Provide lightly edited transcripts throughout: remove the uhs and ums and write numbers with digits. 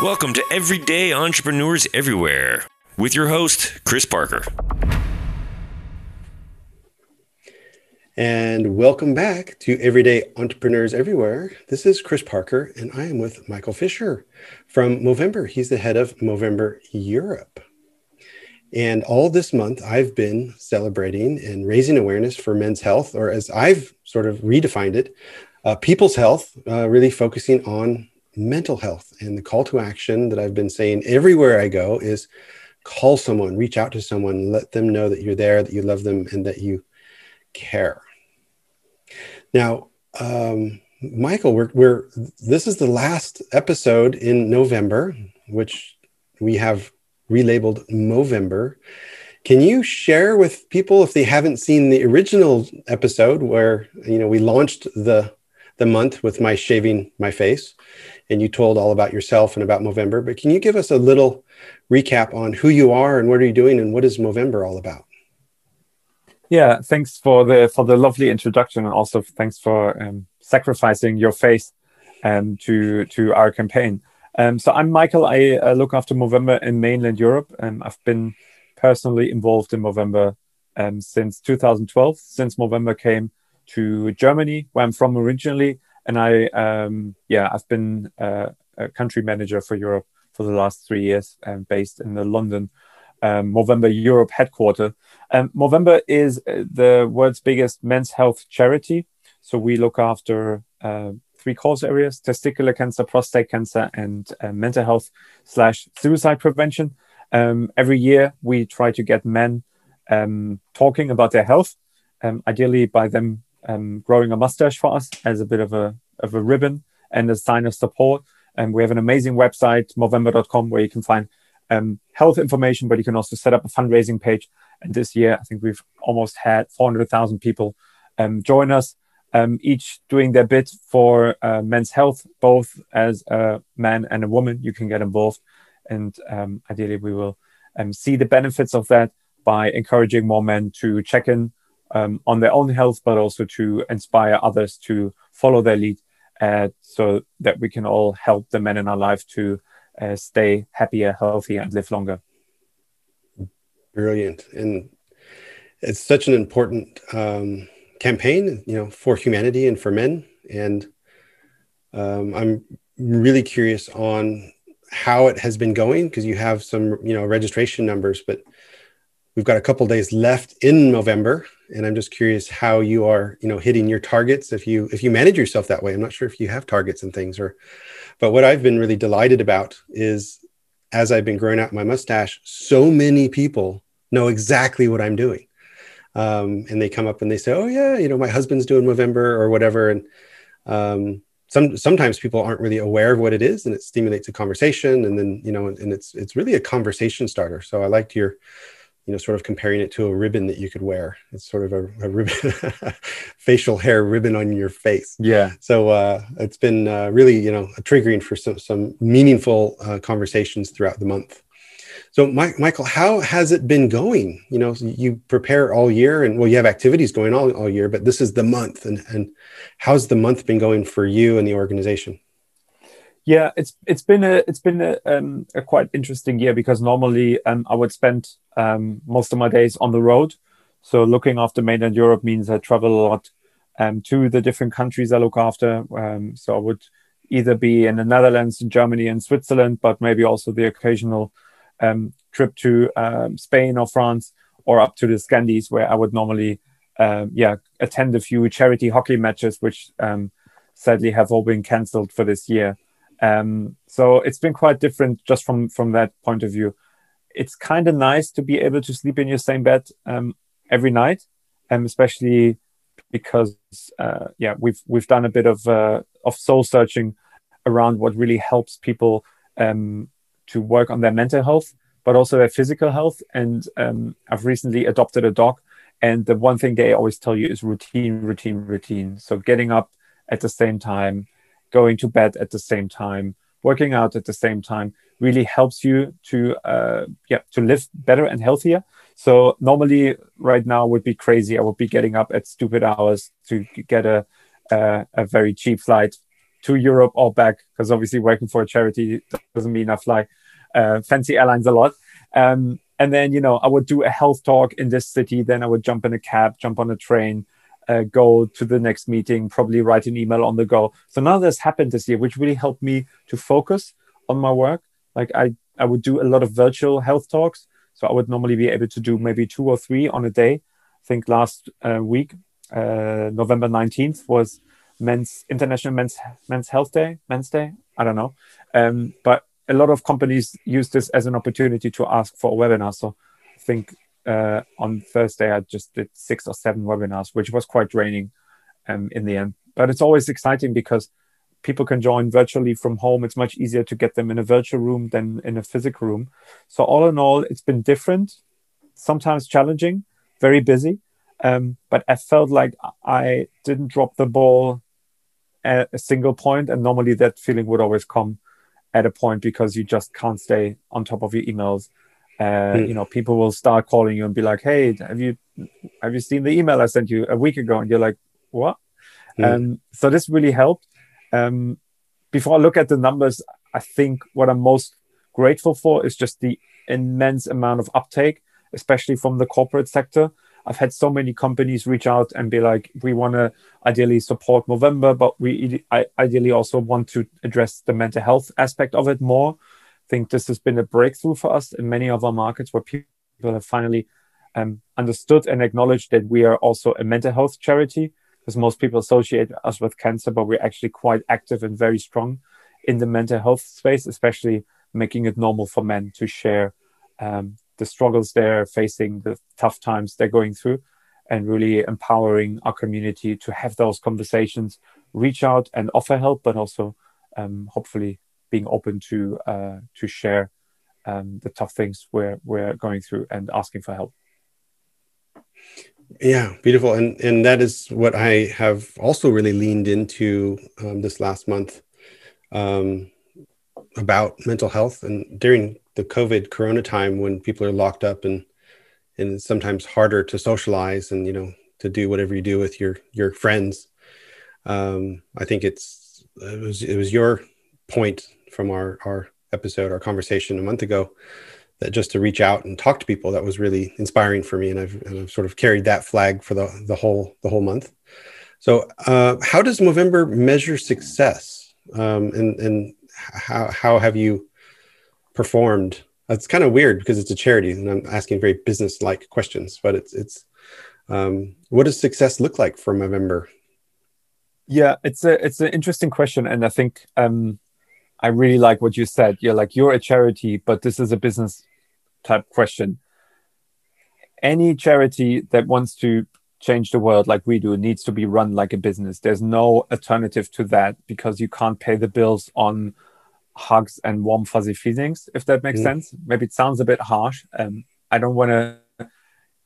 Welcome to Everyday Entrepreneurs Everywhere with your host, Chris Parker. And welcome back to Everyday Entrepreneurs Everywhere. This is Chris Parker, and I am with Michael Fischer from Movember. He's the head of Movember Europe. And all this month, I've been celebrating and raising awareness for men's health, or as I've sort of redefined it, people's health, really focusing on mental health. And the call to action that I've been saying everywhere I go is call someone, reach out to someone, let them know that you're there, that you love them, and that you care. Now, Michael, this is the last episode in November, which we have relabeled Movember. Can you share with people, if they haven't seen the original episode where, you know, we launched the month with my shaving my face, and you told all about yourself and about Movember, but can you give us a little recap on who you are and what are you doing and what is Movember all about? Yeah, thanks for the lovely introduction, and also thanks for sacrificing your face to our campaign. So I'm Michael. I look after Movember in mainland Europe. I've been personally involved in Movember since 2012, since Movember came to Germany, where I'm from originally, and I've been a country manager for Europe for the last 3 years, based in the London Movember Europe headquarter. Movember is the world's biggest men's health charity. So we look after three cause areas: testicular cancer, prostate cancer, and mental health / suicide prevention. Every year we try to get men talking about their health, ideally by them growing a mustache for us as a bit of a ribbon and a sign of support. And we have an amazing website, Movember.com, where you can find health information, but you can also set up a fundraising page. And this year, I think we've almost had 400,000 people join us, each doing their bit for men's health, both as a man and a woman. You can get involved. And ideally, we will see the benefits of that by encouraging more men to check in on their own health, but also to inspire others to follow their lead, so that we can all help the men in our life to stay happier, healthier, and live longer. Brilliant. And it's such an important campaign, you know, for humanity and for men. And I'm really curious on how it has been going, because you have some, you know, registration numbers, but we've got a couple of days left in November. And I'm just curious how you are, you know, hitting your targets, if you manage yourself that way. I'm not sure if you have targets and things, but what I've been really delighted about is, as I've been growing out my mustache, so many people know exactly what I'm doing. And they come up and they say, oh yeah, you know, my husband's doing Movember or whatever. And sometimes people aren't really aware of what it is, and it stimulates a conversation. And then, you know, and it's really a conversation starter. So I liked your, you know, sort of comparing it to a ribbon that you could wear. It's sort of a ribbon, facial hair ribbon on your face. Yeah. So it's been really, you know, triggering for some meaningful conversations throughout the month. So Michael, how has it been going? You know, you prepare all year, and well, you have activities going on all year, but this is the month. And how's the month been going for you and the organization? Yeah, it's been a quite interesting year, because normally I would spend most of my days on the road. So looking after mainland Europe means I travel a lot to the different countries I look after. So I would either be in the Netherlands, Germany, and Switzerland, but maybe also the occasional trip to Spain or France, or up to the Scandies, where I would normally attend a few charity hockey matches, which sadly have all been cancelled for this year. So it's been quite different just from that point of view. It's kind of nice to be able to sleep in your same bed every night, especially because we've done a bit of soul searching around what really helps people to work on their mental health, but also their physical health. And I've recently adopted a dog, and the one thing they always tell you is routine. So getting up at the same time, going to bed at the same time, working out at the same time, really helps you to live better and healthier. So normally right now would be crazy. I would be getting up at stupid hours to get a very cheap flight to Europe or back, because obviously working for a charity doesn't mean I fly fancy airlines a lot. And then, you know, I would do a health talk in this city. Then I would jump in a cab, jump on a train, go to the next meeting, probably write an email on the go. So none of this happened this year, which really helped me to focus on my work. Like I would do a lot of virtual health talks. So I would normally be able to do maybe 2 or 3 on a day. I think last week, November 19th was International Men's Health Day. I don't know. But a lot of companies use this as an opportunity to ask for a webinar. So I think on Thursday, I just did 6 or 7 webinars, which was quite draining in the end. But it's always exciting because people can join virtually from home. It's much easier to get them in a virtual room than in a physical room. So all in all, it's been different, sometimes challenging, very busy. But I felt like I didn't drop the ball at a single point. And normally that feeling would always come at a point because you just can't stay on top of your emails. You know, people will start calling you and be like, hey, have you seen the email I sent you a week ago? And you're like, what? So this really helped. Before I look at the numbers, I think what I'm most grateful for is just the immense amount of uptake, especially from the corporate sector. I've had so many companies reach out and be like, we want to ideally support Movember, but we ideally also want to address the mental health aspect of it more. I think this has been a breakthrough for us in many of our markets where people have finally understood and acknowledged that we are also a mental health charity, because most people associate us with cancer, but we're actually quite active and very strong in the mental health space, especially making it normal for men to share the struggles they're facing, the tough times they're going through, and really empowering our community to have those conversations, reach out and offer help, but also hopefully being open to share the tough things we're going through and asking for help. Yeah, beautiful. And that is what I have also really leaned into this last month about mental health. And during the COVID Corona time, when people are locked up and it's sometimes harder to socialize and, you know, to do whatever you do with your friends. I think it was your point from our episode, our conversation a month ago, that just to reach out and talk to people, that was really inspiring for me. And I've sort of carried that flag for the whole month. So how does Movember measure success? And how have you performed? It's kind of weird because it's a charity and I'm asking very business-like questions, but it's what does success look like for Movember? Yeah, it's an interesting question. And I think I really like what you said. You're like, you're a charity, but this is a business type question. Any charity that wants to change the world like we do needs to be run like a business. There's no alternative to that because you can't pay the bills on hugs and warm fuzzy feelings, if that makes sense. Maybe it sounds a bit harsh.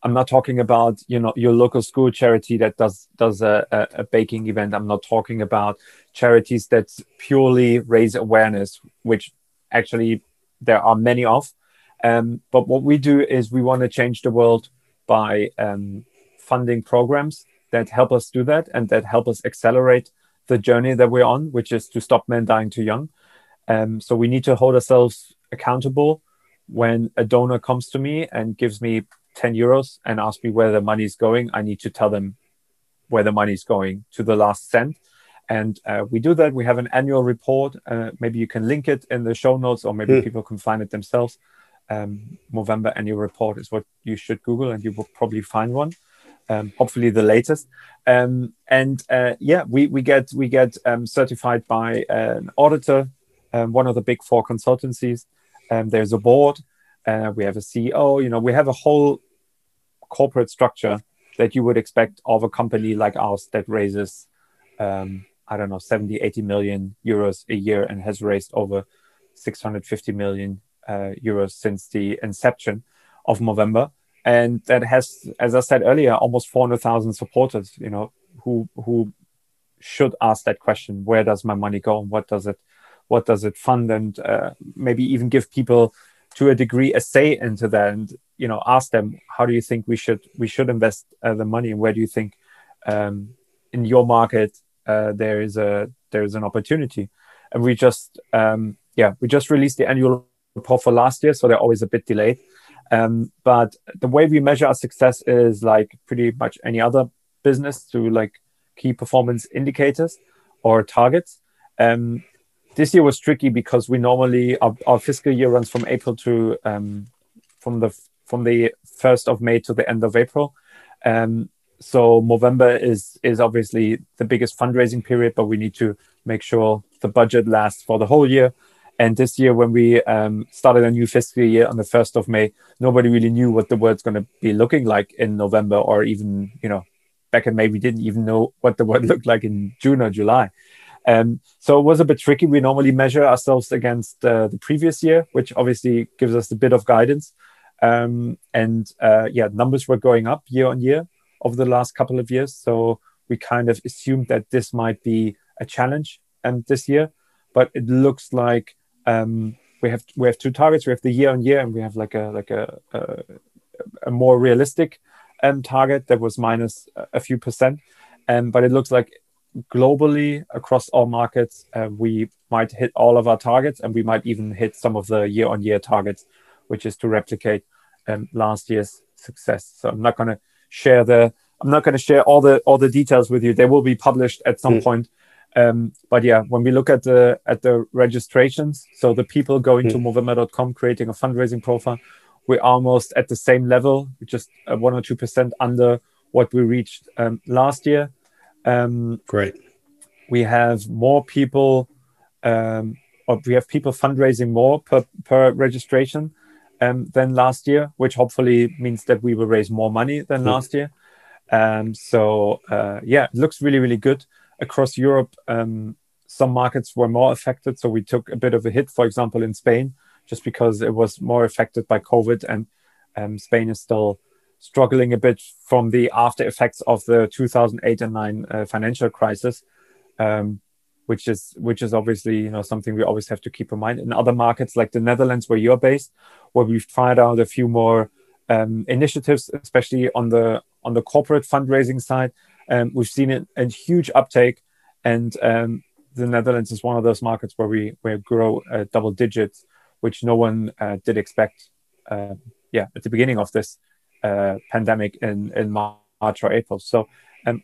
I'm not talking about, you know, your local school charity that does a baking event. I'm not talking about charities that purely raise awareness, which actually there are many of. But what we do is we want to change the world by funding programs that help us do that and that help us accelerate the journey that we're on, which is to stop men dying too young. So we need to hold ourselves accountable when a donor comes to me and gives me 10 euros and asks me where the money is going. I need to tell them where the money is going to the last cent. And we do that. We have an annual report. Maybe you can link it in the show notes, or maybe people can find it themselves. Movember annual report is what you should Google and you will probably find one. Hopefully the latest. We get certified by an auditor, one of the big 4 consultancies. There's a board. We have a CEO. You know, we have a whole corporate structure that you would expect of a company like ours that raises, 70, 80 million euros a year and has raised over 650 million euros since the inception of Movember. And that has, as I said earlier, almost 400,000 supporters, you know, who should ask that question, where does my money go and what does it fund, and maybe even give people to a degree a say into that, and, you know, ask them, how do you think we should invest the money, and where do you think in your market there is an opportunity. And we just we just released the annual report for last year, so they're always a bit delayed. But the way we measure our success is like pretty much any other business, through like key performance indicators or targets. This year was tricky because we normally our fiscal year runs from April to from the 1st of May to the end of April. So Movember is obviously the biggest fundraising period, but we need to make sure the budget lasts for the whole year. And this year, when we started a new fiscal year on the 1st of May, nobody really knew what the word's going to be looking like in November, or even, you know, back in May, we didn't even know what the word looked like in June or July. So it was a bit tricky. We normally measure ourselves against the previous year, which obviously gives us a bit of guidance. Numbers were going up year on year over the last couple of years. So we kind of assumed that this might be a challenge this year, but it looks like we have two targets. We have the year on year, and we have a more realistic target that was minus a few percent. But it looks like globally across all markets, we might hit all of our targets, and we might even hit some of the year on year targets, which is to replicate last year's success. So I'm not going to share all the details with you. They will be published at some point. But yeah, when we look at the registrations, so the people going to Movember.com, creating a fundraising profile, we're almost at the same level, just 1 or 2% under what we reached last year. Great. We have more people, people fundraising more per registration than last year, which hopefully means that we will raise more money than last year. It looks really, really good. Across Europe, some markets were more affected, so we took a bit of a hit, for example, in Spain, just because it was more affected by COVID, and Spain is still struggling a bit from the after effects of the 2008 and 9 financial crisis, which is obviously, you know, something we always have to keep in mind. In other markets like the Netherlands, where you're based, where we've tried out a few more initiatives, especially on the corporate fundraising side, we've seen a huge uptake, and the Netherlands is one of those markets where we grow double digits, which no one did expect at the beginning of this pandemic in March or April. So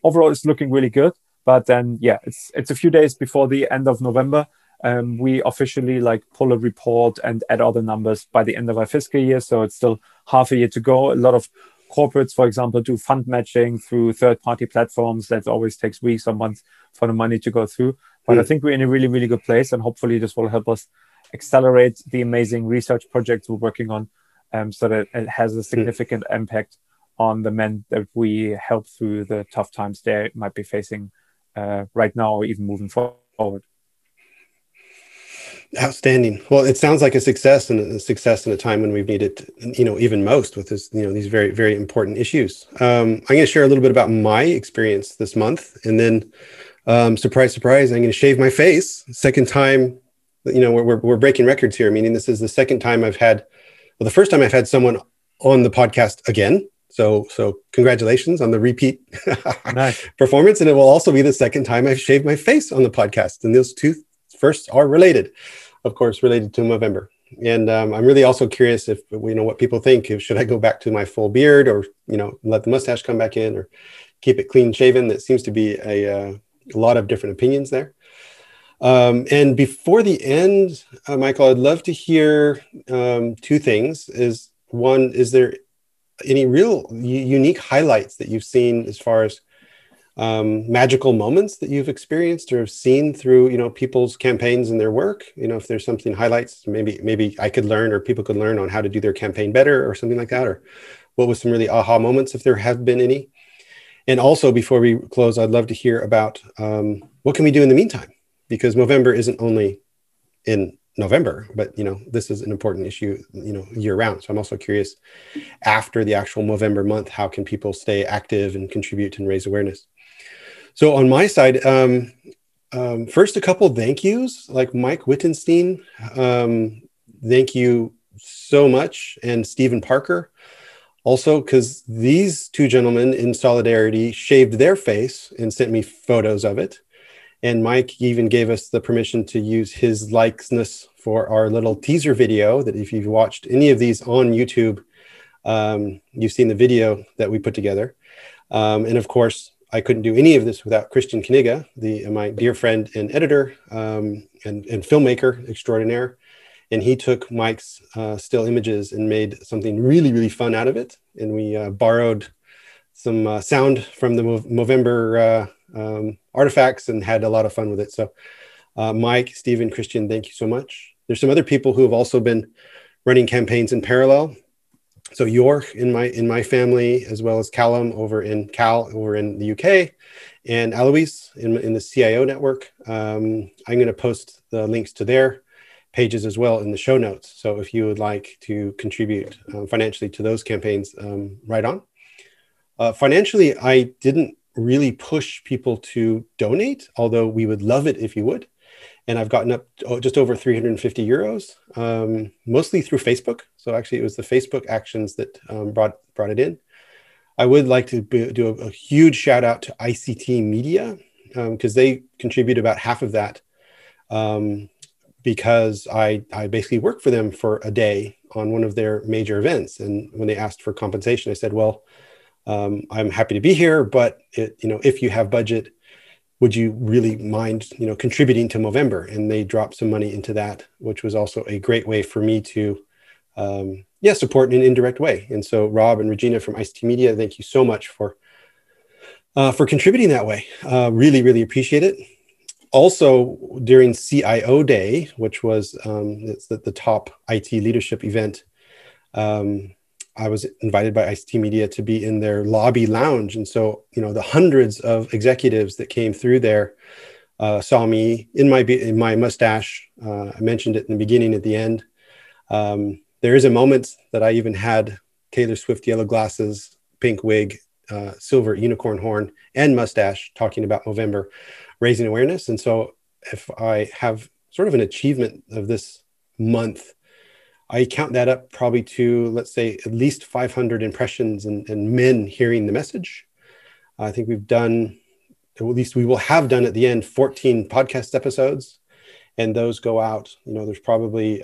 overall, it's looking really good. But then, it's a few days before the end of November. We officially pull a report and add all the numbers by the end of our fiscal year. So it's still half a year to go. A lot of corporates, for example, do fund matching through third-party platforms. That always takes weeks or months for the money to go through. But I think we're in a really, really good place, and hopefully this will help us accelerate the amazing research projects we're working on, so that it has a significant impact on the men that we help through the tough times they might be facing right now, or even moving forward. Outstanding. Well, it sounds like a success in a time when we've needed, you know, even most with this, you know, these very, very important issues. I'm going to share a little bit about my experience this month, and then surprise, surprise, I'm going to shave my face. Second time, you know, we're breaking records here. Meaning this is the second time I've had, well, the first time I've had someone on the podcast again. So congratulations on the repeat performance. And it will also be the second time I've shaved my face on the podcast. And those two firsts are related, of course, related to Movember. And I'm really also curious if, you know, what people think. Should I go back to my full beard, or, you know, let the mustache come back in, or keep it clean shaven? That seems to be a lot of different opinions there. And before the end, Michael, I'd love to hear two things. Is one, is there any real unique highlights that you've seen as far as magical moments that you've experienced or have seen through, you know, people's campaigns and their work? You know, if there's something, highlights, maybe I could learn, or people could learn on how to do their campaign better or something like that, or what was some really aha moments, if there have been any. And also, before we close, I'd love to hear about what can we do in the meantime? Because Movember isn't only in November, but, you know, this is an important issue, you know, year round. So I'm also curious, after the actual Movember month, how can people stay active and contribute and raise awareness? So on my side, first, a couple thank yous, like Mike Wittenstein. Thank you so much. And Steven Parker also, because these two gentlemen in solidarity shaved their face and sent me photos of it. And Mike even gave us the permission to use his likeness for our little teaser video that if you've watched any of these on YouTube, you've seen the video that we put together. And of course, I couldn't do any of this without Christian Kinniga, my dear friend and editor and filmmaker extraordinaire. And he took Mike's still images and made something really, really fun out of it. And we borrowed some sound from the Movember artifacts and had a lot of fun with it. So Mike, Steven, Christian, thank you so much. There's some other people who have also been running campaigns in parallel. So York in my family, as well as Callum over in the UK, and Alois in the CIO network. I'm going to post the links to their pages as well in the show notes. So if you would like to contribute financially to those campaigns, right on. Financially, I didn't really push people to donate, although we would love it if you would. And I've gotten up just over 350 euros, mostly through Facebook. So actually it was the Facebook actions that brought it in. I would like to do a huge shout out to ICT Media because they contribute about half of that because I basically worked for them for a day on one of their major events. And when they asked for compensation, I said, well, I'm happy to be here, but if you have budget, would you really mind, contributing to Movember? And they dropped some money into that, which was also a great way for me to, support in an indirect way. And so Rob and Regina from ICT Media, thank you so much for contributing that way. Really, really appreciate it. Also, during CIO Day, which was the top IT leadership event, I was invited by ICT Media to be in their lobby lounge. And so, the hundreds of executives that came through there saw me in my mustache. I mentioned it in the beginning, at the end. There is a moment that I even had Taylor Swift, yellow glasses, pink wig, silver unicorn horn, and mustache talking about Movember, raising awareness. And so if I have sort of an achievement of this month, I count that up probably to, let's say, at least 500 impressions and men hearing the message. I think we've done, at least we will have done at the end, 14 podcast episodes. And those go out, there's probably,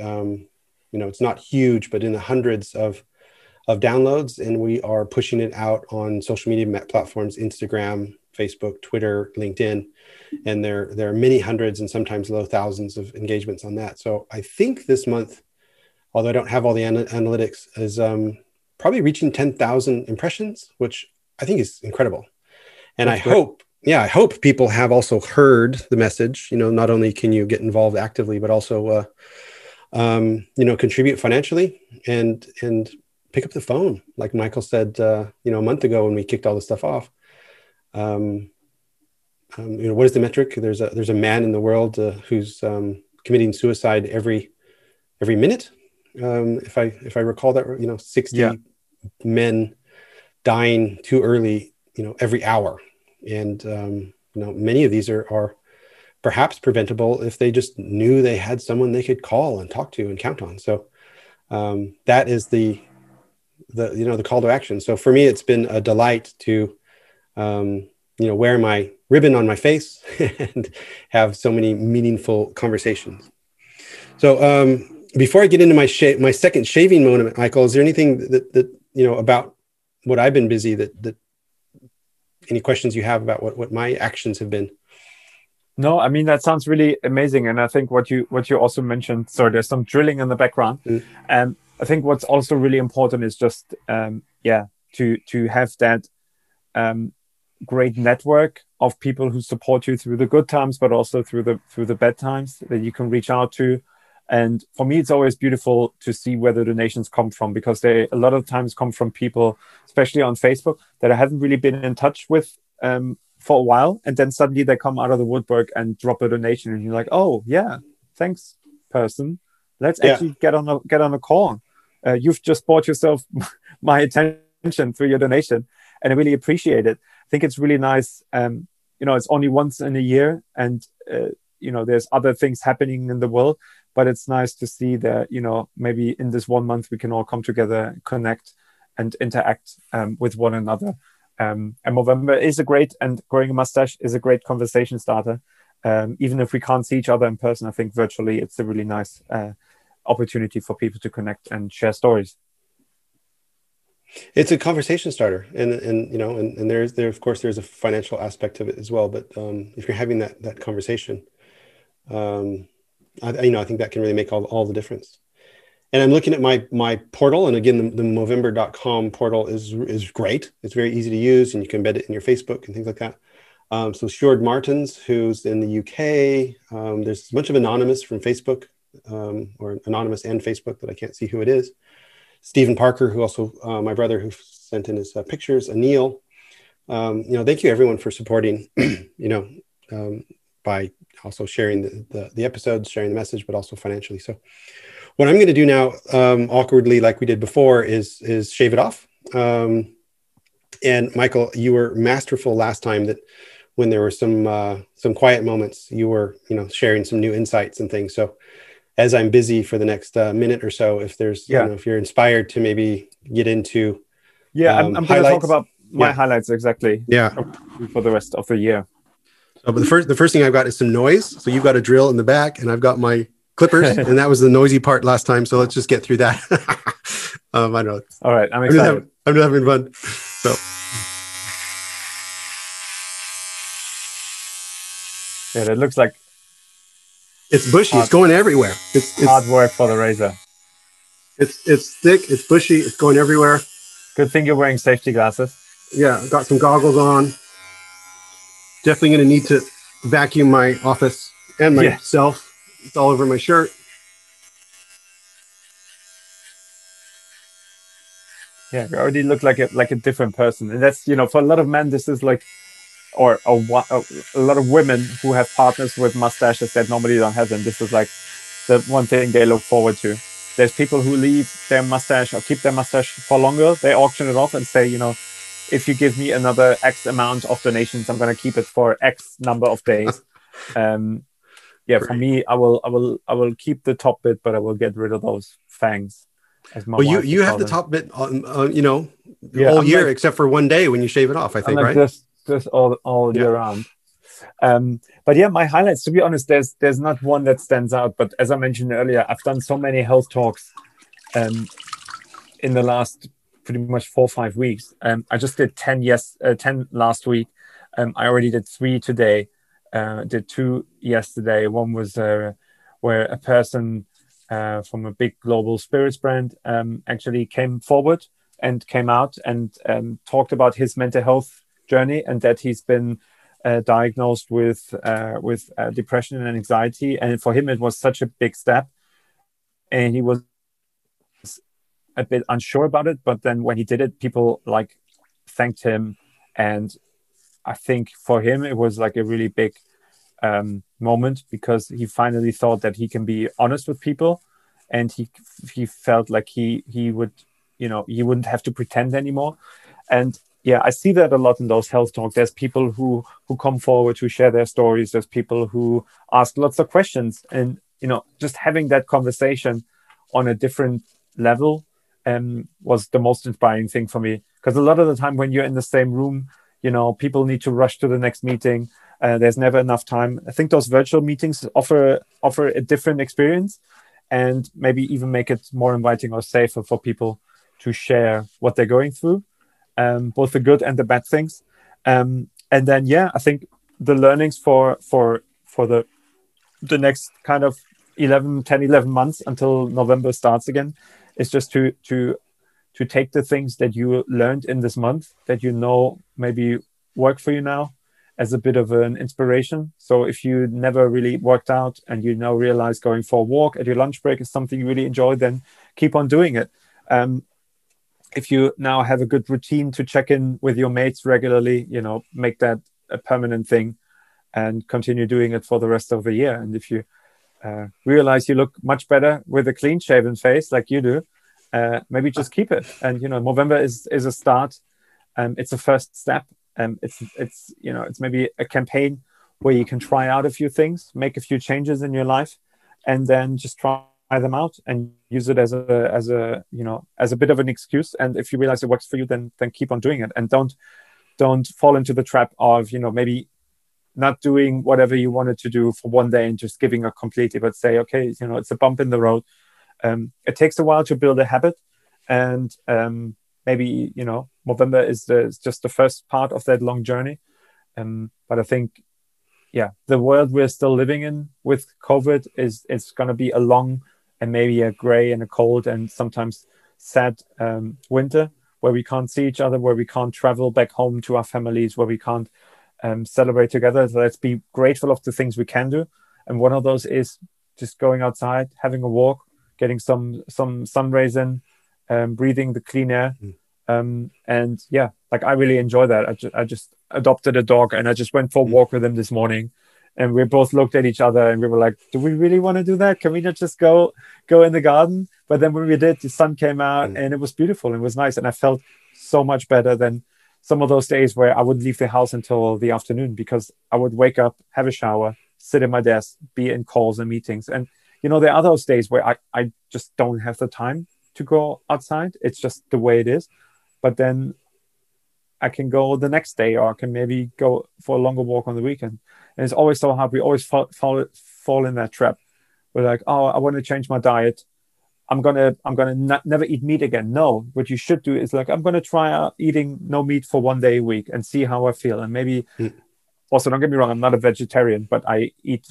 it's not huge, but in the hundreds of downloads. And we are pushing it out on social media platforms, Instagram, Facebook, Twitter, LinkedIn. And there are many hundreds and sometimes low thousands of engagements on that. So I think this month, although I don't have all the analytics, is probably reaching 10,000 impressions, which I think is incredible. And that's I hope people have also heard the message. Not only can you get involved actively, but also, contribute financially and pick up the phone. Like Michael said, a month ago when we kicked all this stuff off, what is the metric? There's a man in the world who's committing suicide every minute. If I recall that, 60 men dying too early, every hour. And, many of these are perhaps preventable if they just knew they had someone they could call and talk to and count on. So, that is the call to action. So for me, it's been a delight to, wear my ribbon on my face and have so many meaningful conversations. So, before I get into my second shaving moment, Michael, is there anything that about what I've been busy that any questions you have about what my actions have been? No, I mean, that sounds really amazing. And I think what you also mentioned, so there's some drilling in the background. Mm-hmm. And I think what's also really important is just, to have that great network of people who support you through the good times, but also through the bad times that you can reach out to. And for me, it's always beautiful to see where the donations come from, because they a lot of times come from people, especially on Facebook, that I haven't really been in touch with for a while. And then suddenly they come out of the woodwork and drop a donation. And you're like, oh, yeah, thanks, person. Let's actually get on a call. You've just bought yourself my attention through your donation. And I really appreciate it. I think it's really nice. It's only once in a year. And, there's other things happening in the world. But it's nice to see that, maybe in this one month, we can all come together, connect and interact with one another. And Movember is a great, and growing a mustache is a great conversation starter. even if we can't see each other in person, I think virtually it's a really nice opportunity for people to connect and share stories. It's a conversation starter, and you know, and there of course there's a financial aspect of it as well. But if you're having that conversation, I think that can really make all the difference. And I'm looking at my portal, and again, the Movember.com portal is great. It's very easy to use, and you can embed it in your Facebook and things like that. So Shored Martins, who's in the UK, there's a bunch of anonymous from Facebook, or anonymous and Facebook that I can't see who it is. Steven Parker, who also my brother, who sent in his pictures. Anil, thank you everyone for supporting, by also sharing the episodes, sharing the message, but also financially. So what I'm going to do now, awkwardly, like we did before, is shave it off. And Michael, you were masterful last time that when there were some quiet moments, you were, sharing some new insights and things. So as I'm busy for the next minute or so, if there's, if you're inspired to maybe get into. Yeah. I'm going to talk about my highlights exactly. Yeah. For the rest of the year. So, but the first thing I've got is some noise. So you've got a drill in the back and I've got my clippers and that was the noisy part last time. So let's just get through that. I don't know. All right. I'm excited. I'm just having fun. So. Yeah, it looks like it's bushy. It's going everywhere. It's hard work for the razor. It's thick. It's bushy. It's going everywhere. Good thing you're wearing safety glasses. Yeah, I've got some goggles on. Definitely going to need to vacuum my office and myself. Yeah. It's all over my shirt. Yeah, you already look like a different person, and that's for a lot of men this is like, or a lot of women who have partners with mustaches that normally don't have them. This is like the one thing they look forward to. There's people who leave their mustache or keep their mustache for longer. They auction it off and say, if you give me another X amount of donations, I'm going to keep it for X number of days. For me, I will keep the top bit, but I will get rid of those fangs. Well, you have the top bit, all year, except for one day when you shave it off, I think, right? Just all year round. But yeah, my highlights, to be honest, there's not one that stands out. But as I mentioned earlier, I've done so many health talks in the last pretty much 4 or 5 weeks. I just did 10 last week. I already did 3 today. Did 2 yesterday. One was where a person... from a big global spirits brand actually came forward and came out and talked about his mental health journey and that he's been diagnosed with depression and anxiety, and for him it was such a big step and he was a bit unsure about it, but then when he did it, people thanked him, and I think for him it was a really big moment because he finally thought that he can be honest with people, and he felt like he would, he wouldn't have to pretend anymore. And yeah, I see that a lot in those health talks. There's people who come forward, who share their stories. There's people who ask lots of questions, and just having that conversation on a different level was the most inspiring thing for me, because a lot of the time when you're in the same room, people need to rush to the next meeting. There's never enough time. I think those virtual meetings offer a different experience, and maybe even make it more inviting or safer for people to share what they're going through, both the good and the bad things. And then, I think the learnings for the next kind of 11 months until November starts again is just to take the things that you learned in this month that maybe work for you now, as a bit of an inspiration. So if you never really worked out and you now realize going for a walk at your lunch break is something you really enjoy, then keep on doing it. If you now have a good routine to check in with your mates regularly, make that a permanent thing and continue doing it for the rest of the year. And if you realize you look much better with a clean shaven face like you do, maybe just keep it. And, Movember is a start. It's a first step. It's maybe a campaign where you can try out a few things, make a few changes in your life, and then just try them out and use it as a bit of an excuse. And if you realize it works for you, then keep on doing it, and don't fall into the trap of maybe not doing whatever you wanted to do for one day and just giving up completely, but say, okay, you know, it's a bump in the road. It takes a while to build a habit, and maybe, you know, Movember is just the first part of that long journey. But I think, yeah, the world we're still living in with COVID it's going to be a long and maybe a gray and a cold and sometimes sad winter, where we can't see each other, where we can't travel back home to our families, where we can't celebrate together. So let's be grateful of the things we can do. And one of those is just going outside, having a walk, getting some sun rays in, breathing the clean air. And yeah, like I really enjoy that. I just adopted a dog, and I just went for a walk with him this morning, and we both looked at each other and we were like, do we really want to do that? Can we not just go in the garden? But then when we did, the sun came out and it was beautiful. It was nice. And I felt so much better than some of those days where I would leave the house until the afternoon, because I would wake up, have a shower, sit at my desk, be in calls and meetings. And, you know, there are those days where I just don't have the time to go outside. It's just the way it is. But then I can go the next day, or I can maybe go for a longer walk on the weekend. And it's always so hard. We always fall in that trap. We're like, oh, I want to change my diet. I'm gonna never eat meat again. No, what you should do is like, I'm gonna try out eating no meat for one day a week and see how I feel. And maybe also, don't get me wrong, I'm not a vegetarian, but I eat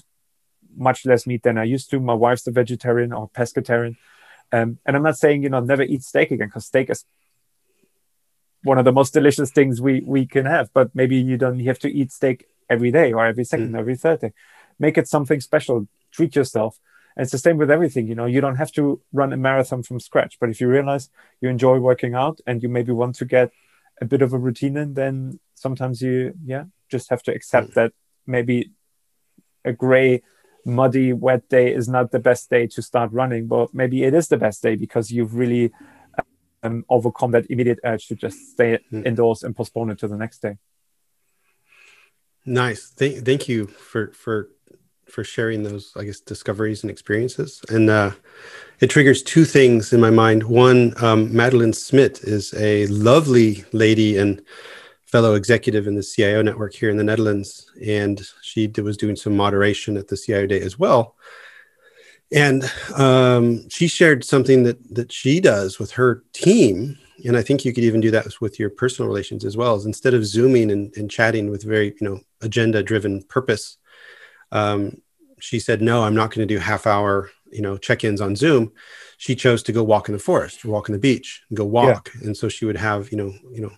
much less meat than I used to. My wife's a vegetarian or pescatarian, and I'm not saying, you know, never eat steak again, because steak is one of the most delicious things we can have. But maybe you don't have to eat steak every day or every second, every third day. Make it something special. Treat yourself. And it's the same with everything. You know, you don't have to run a marathon from scratch, but if you realize you enjoy working out and you maybe want to get a bit of a routine in, then sometimes you, just have to accept that maybe a gray, muddy, wet day is not the best day to start running, but maybe it is the best day because you've really overcome that immediate urge to just stay indoors and postpone it to the next day. Nice. Thank you for sharing those, I guess, discoveries and experiences. And it triggers two things in my mind. One, Madeline Smith is a lovely lady and fellow executive in the CIO network here in the Netherlands. And she was doing some moderation at the CIO Day as well. And she shared something that she does with her team. And I think you could even do that with your personal relations as well, is instead of Zooming and chatting with very, you know, agenda-driven purpose, she said, no, I'm not going to do half-hour, you know, check-ins on Zoom. She chose to go walk in the forest, or walk on the beach, and go walk. Yeah. And so she would have, you know,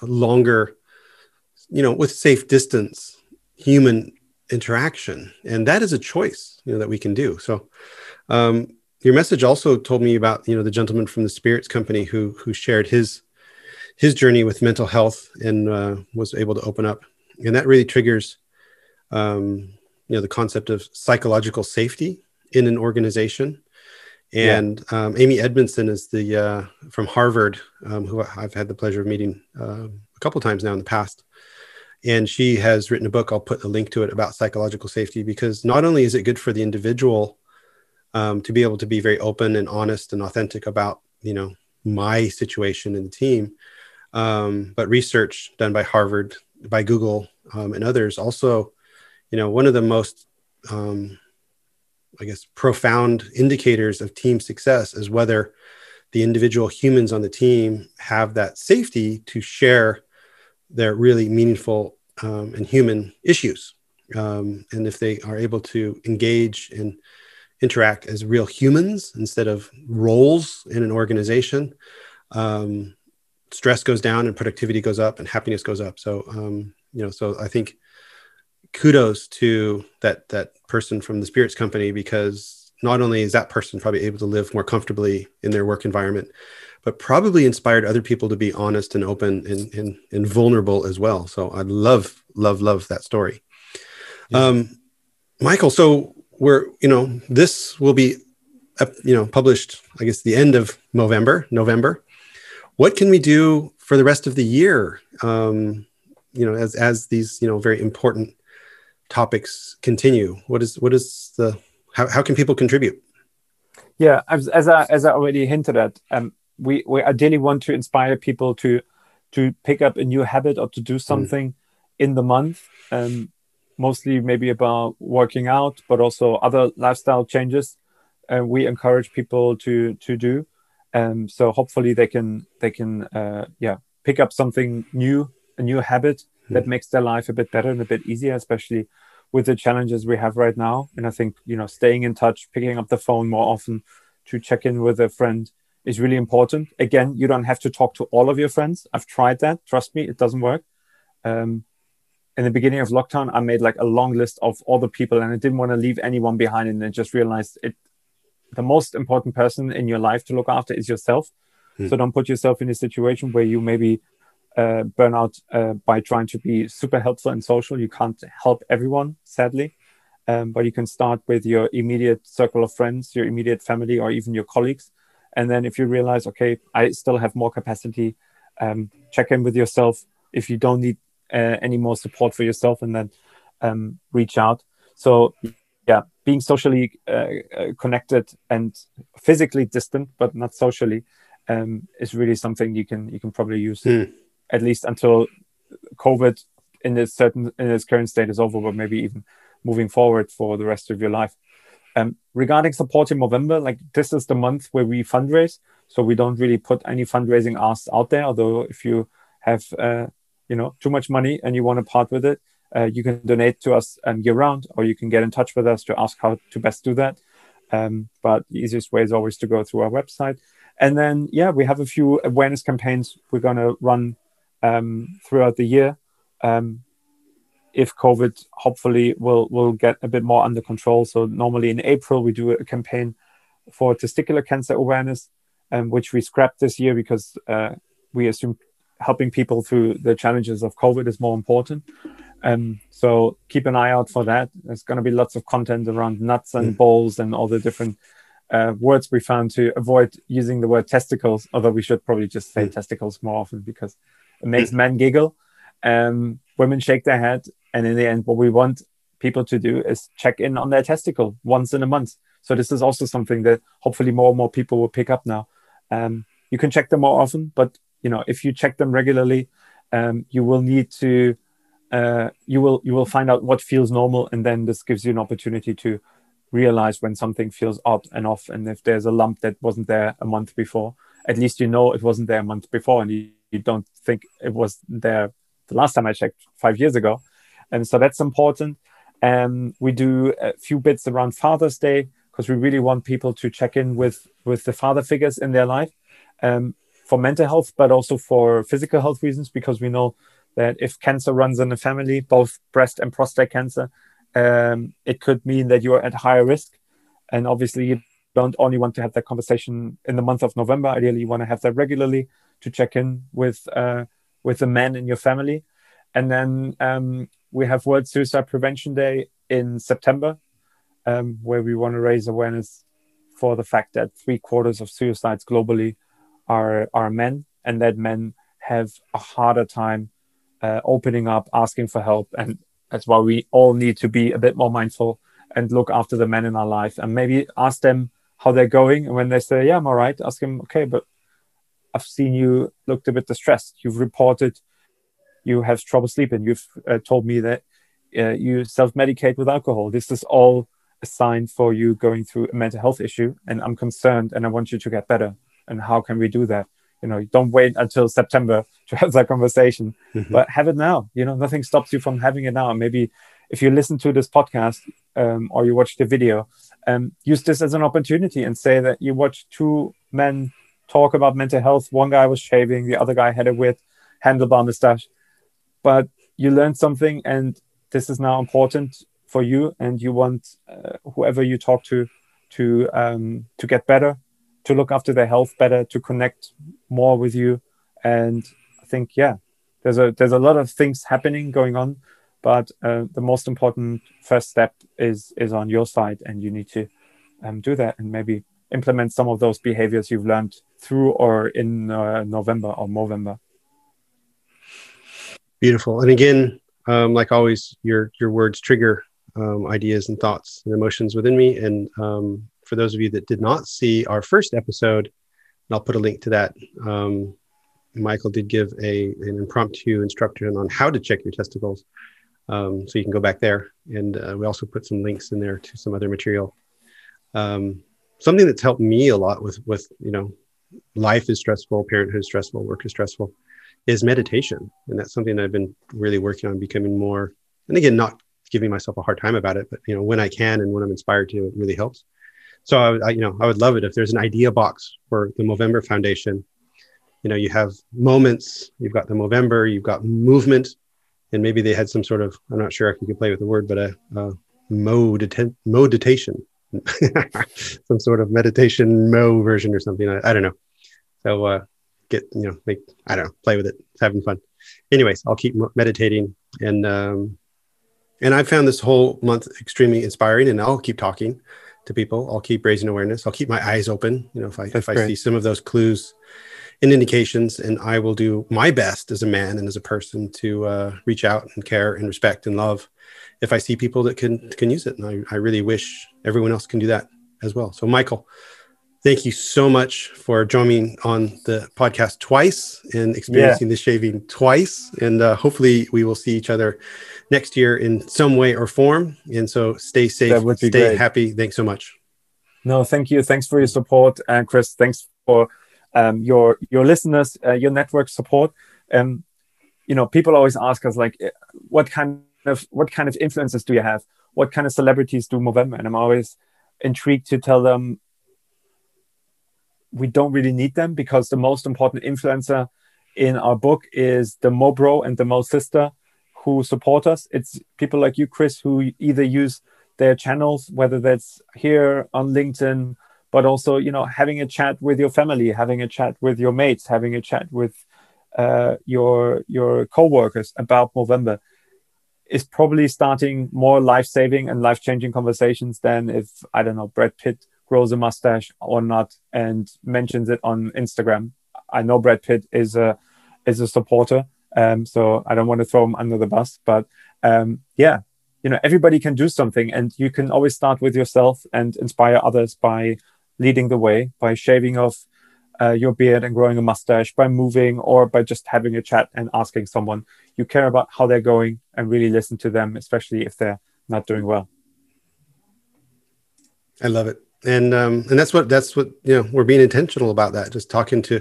a longer, you know, with safe distance, human interaction. And that is a choice, you know, that we can do. So your message also told me about, you know, the gentleman from the Spirits Company who shared his journey with mental health and was able to open up. And that really triggers, you know, the concept of psychological safety in an organization. And Amy Edmondson is the from Harvard, who I've had the pleasure of meeting a couple of times now in the past. And she has written a book, I'll put a link to it, about psychological safety, because not only is it good for the individual to be able to be very open and honest and authentic about, you know, my situation in the team, but research done by Harvard, by Google and others also, you know, one of the most, I guess, profound indicators of team success is whether the individual humans on the team have that safety to share their really meaningful and human issues. And if they are able to engage and interact as real humans instead of roles in an organization, stress goes down and productivity goes up and happiness goes up. So, you know, so I think kudos to that person from the Spirits Company, because not only is that person probably able to live more comfortably in their work environment, but probably inspired other people to be honest and open and vulnerable as well. So I love that story. Yeah. Michael, so we're, you know, this will be, you know, published, I guess, the end of November. What can we do for the rest of the year? You know, as these, you know, very important topics continue, how can people contribute? Yeah. As I already hinted at, we ideally want to inspire people to pick up a new habit or to do something in the month. mostly maybe about working out, but also other lifestyle changes we encourage people to do. So hopefully they can pick up something new, a new habit that makes their life a bit better and a bit easier, especially with the challenges we have right now. And I think, staying in touch, picking up the phone more often to check in with a friend is really important. Again, you don't have to talk to all of your friends. I've tried that. Trust me, it doesn't work. In the beginning of lockdown, I made like a long list of all the people and I didn't want to leave anyone behind. And I just realized the most important person in your life to look after is yourself. So don't put yourself in a situation where you maybe burn out by trying to be super helpful and social. You can't help everyone, sadly, but you can start with your immediate circle of friends, your immediate family, or even your colleagues. And then if you realize, okay, I still have more capacity, check in with yourself if you don't need any more support for yourself, and then reach out. So yeah, being socially connected and physically distant, but not socially, is really something you can probably use at least until COVID in its current state is over, but maybe even moving forward for the rest of your life. Regarding supporting Movember, like this is the month where we fundraise, so we don't really put any fundraising asks out there. Although if you have too much money and you want to part with it, you can donate to us year round, or you can get in touch with us to ask how to best do that. But the easiest way is always to go through our website. And then, we have a few awareness campaigns we're going to run throughout the year. If COVID hopefully will get a bit more under control. So normally in April, we do a campaign for testicular cancer awareness, which we scrapped this year because we assume helping people through the challenges of COVID is more important. So keep an eye out for that. There's going to be lots of content around nuts and balls and all the different words we found to avoid using the word testicles, although we should probably just say testicles more often because it makes men giggle. Women shake their head. And in the end, what we want people to do is check in on their testicle once in a month. So this is also something that hopefully more and more people will pick up now. You can check them more often, but if you check them regularly, you will need to, you will find out what feels normal. And then this gives you an opportunity to realize when something feels odd and off. And if there's a lump that wasn't there a month before, at least it wasn't there a month before, and you don't think it was there the last time I checked 5 years ago. And so that's important. We do a few bits around Father's Day because we really want people to check in with the father figures in their life for mental health, but also for physical health reasons, because we know that if cancer runs in the family, both breast and prostate cancer, it could mean that you are at higher risk. And obviously you don't only want to have that conversation in the month of November. Ideally, you want to have that regularly to check in with the men in your family. And then we have World Suicide Prevention Day in September, where we want to raise awareness for the fact that 3/4 of suicides globally are men, and that men have a harder time opening up, asking for help. And that's why we all need to be a bit more mindful and look after the men in our life, and maybe ask them how they're going. And when they say, yeah, I'm all right, ask them, okay, but I've seen you looked a bit distressed. You've reported you have trouble sleeping. You've told me that you self-medicate with alcohol. This is all a sign for you going through a mental health issue, and I'm concerned and I want you to get better. And how can we do that? You don't wait until September to have that conversation, but have it now. Nothing stops you from having it now. Maybe if you listen to this podcast or you watch the video, use this as an opportunity and say that you watch two men talk about mental health. One guy was shaving, the other guy had a weird handlebar mustache, but you learned something, and this is now important for you. And you want whoever you talk to get better, to look after their health better, to connect more with you. And I think, there's a lot of things going on, but the most important first step is on your side, and you need to do that and maybe implement some of those behaviors you've learned through or in November or Movember. Beautiful. And again, like always, your words trigger ideas and thoughts and emotions within me. And for those of you that did not see our first episode, and I'll put a link to that, Michael did give an impromptu instruction on how to check your testicles. So you can go back there. And we also put some links in there to some other material. Something that's helped me a lot with, you know, life is stressful, parenthood is stressful, work is stressful, is meditation. And that's something that I've been really working on becoming more, and again, not giving myself a hard time about it, but, you know, when I can and when I'm inspired to, it really helps. So I would love it if there's an idea box for the Movember Foundation. You know, you have moments, you've got the Movember, you've got movement, and maybe they had some sort of, I'm not sure if you could play with the word, but a moditation, some sort of meditation mo version or something. I don't know. So play with it. It's having fun. Anyways, I'll keep meditating. And I found this whole month extremely inspiring, and I'll keep talking to people. I'll keep raising awareness. I'll keep my eyes open. You know, if I see some of those clues and indications, and I will do my best as a man and as a person to reach out and care and respect and love if I see people that can use it. And I really wish everyone else can do that as well. So Michael, thank you so much for joining on the podcast twice and experiencing the shaving twice. And hopefully we will see each other next year in some way or form. And so stay safe, stay happy. Thanks so much. No, thank you. Thanks for your support. And Chris, thanks for your listeners, your network support. You know, people always ask us like, what kind of influences do you have? What kind of celebrities do Movember? And I'm always intrigued to tell them, we don't really need them, because the most important influencer in our book is the Mo Bro and the Mo Sister who support us. It's people like you, Chris, who either use their channels, whether that's here on LinkedIn, but also, you know, having a chat with your family, having a chat with your mates, having a chat with your coworkers about Movember, is probably starting more life-saving and life-changing conversations than if, I don't know, Brad Pitt grows a mustache or not and mentions it on Instagram. I know Brad Pitt is a supporter, so I don't want to throw him under the bus. But you know, everybody can do something, and you can always start with yourself and inspire others by leading the way, by shaving off your beard and growing a mustache, by moving, or by just having a chat and asking someone you care about how they're going, and really listen to them, especially if they're not doing well. I love it. And that's what, you know, we're being intentional about that. Just talking to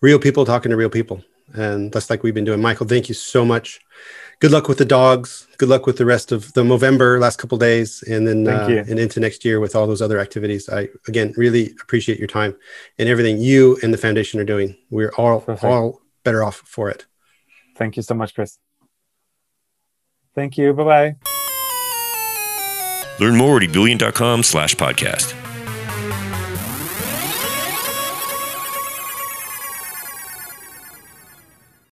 real people. And that's like we've been doing. Michael, thank you so much. Good luck with the dogs. Good luck with the rest of the Movember last couple of days. And then and into next year with all those other activities. I, again, really appreciate your time and everything you and the foundation are doing. We're all better off for it. Thank you so much, Chris. Thank you. Bye-bye. Learn more at eBillion.com/podcast.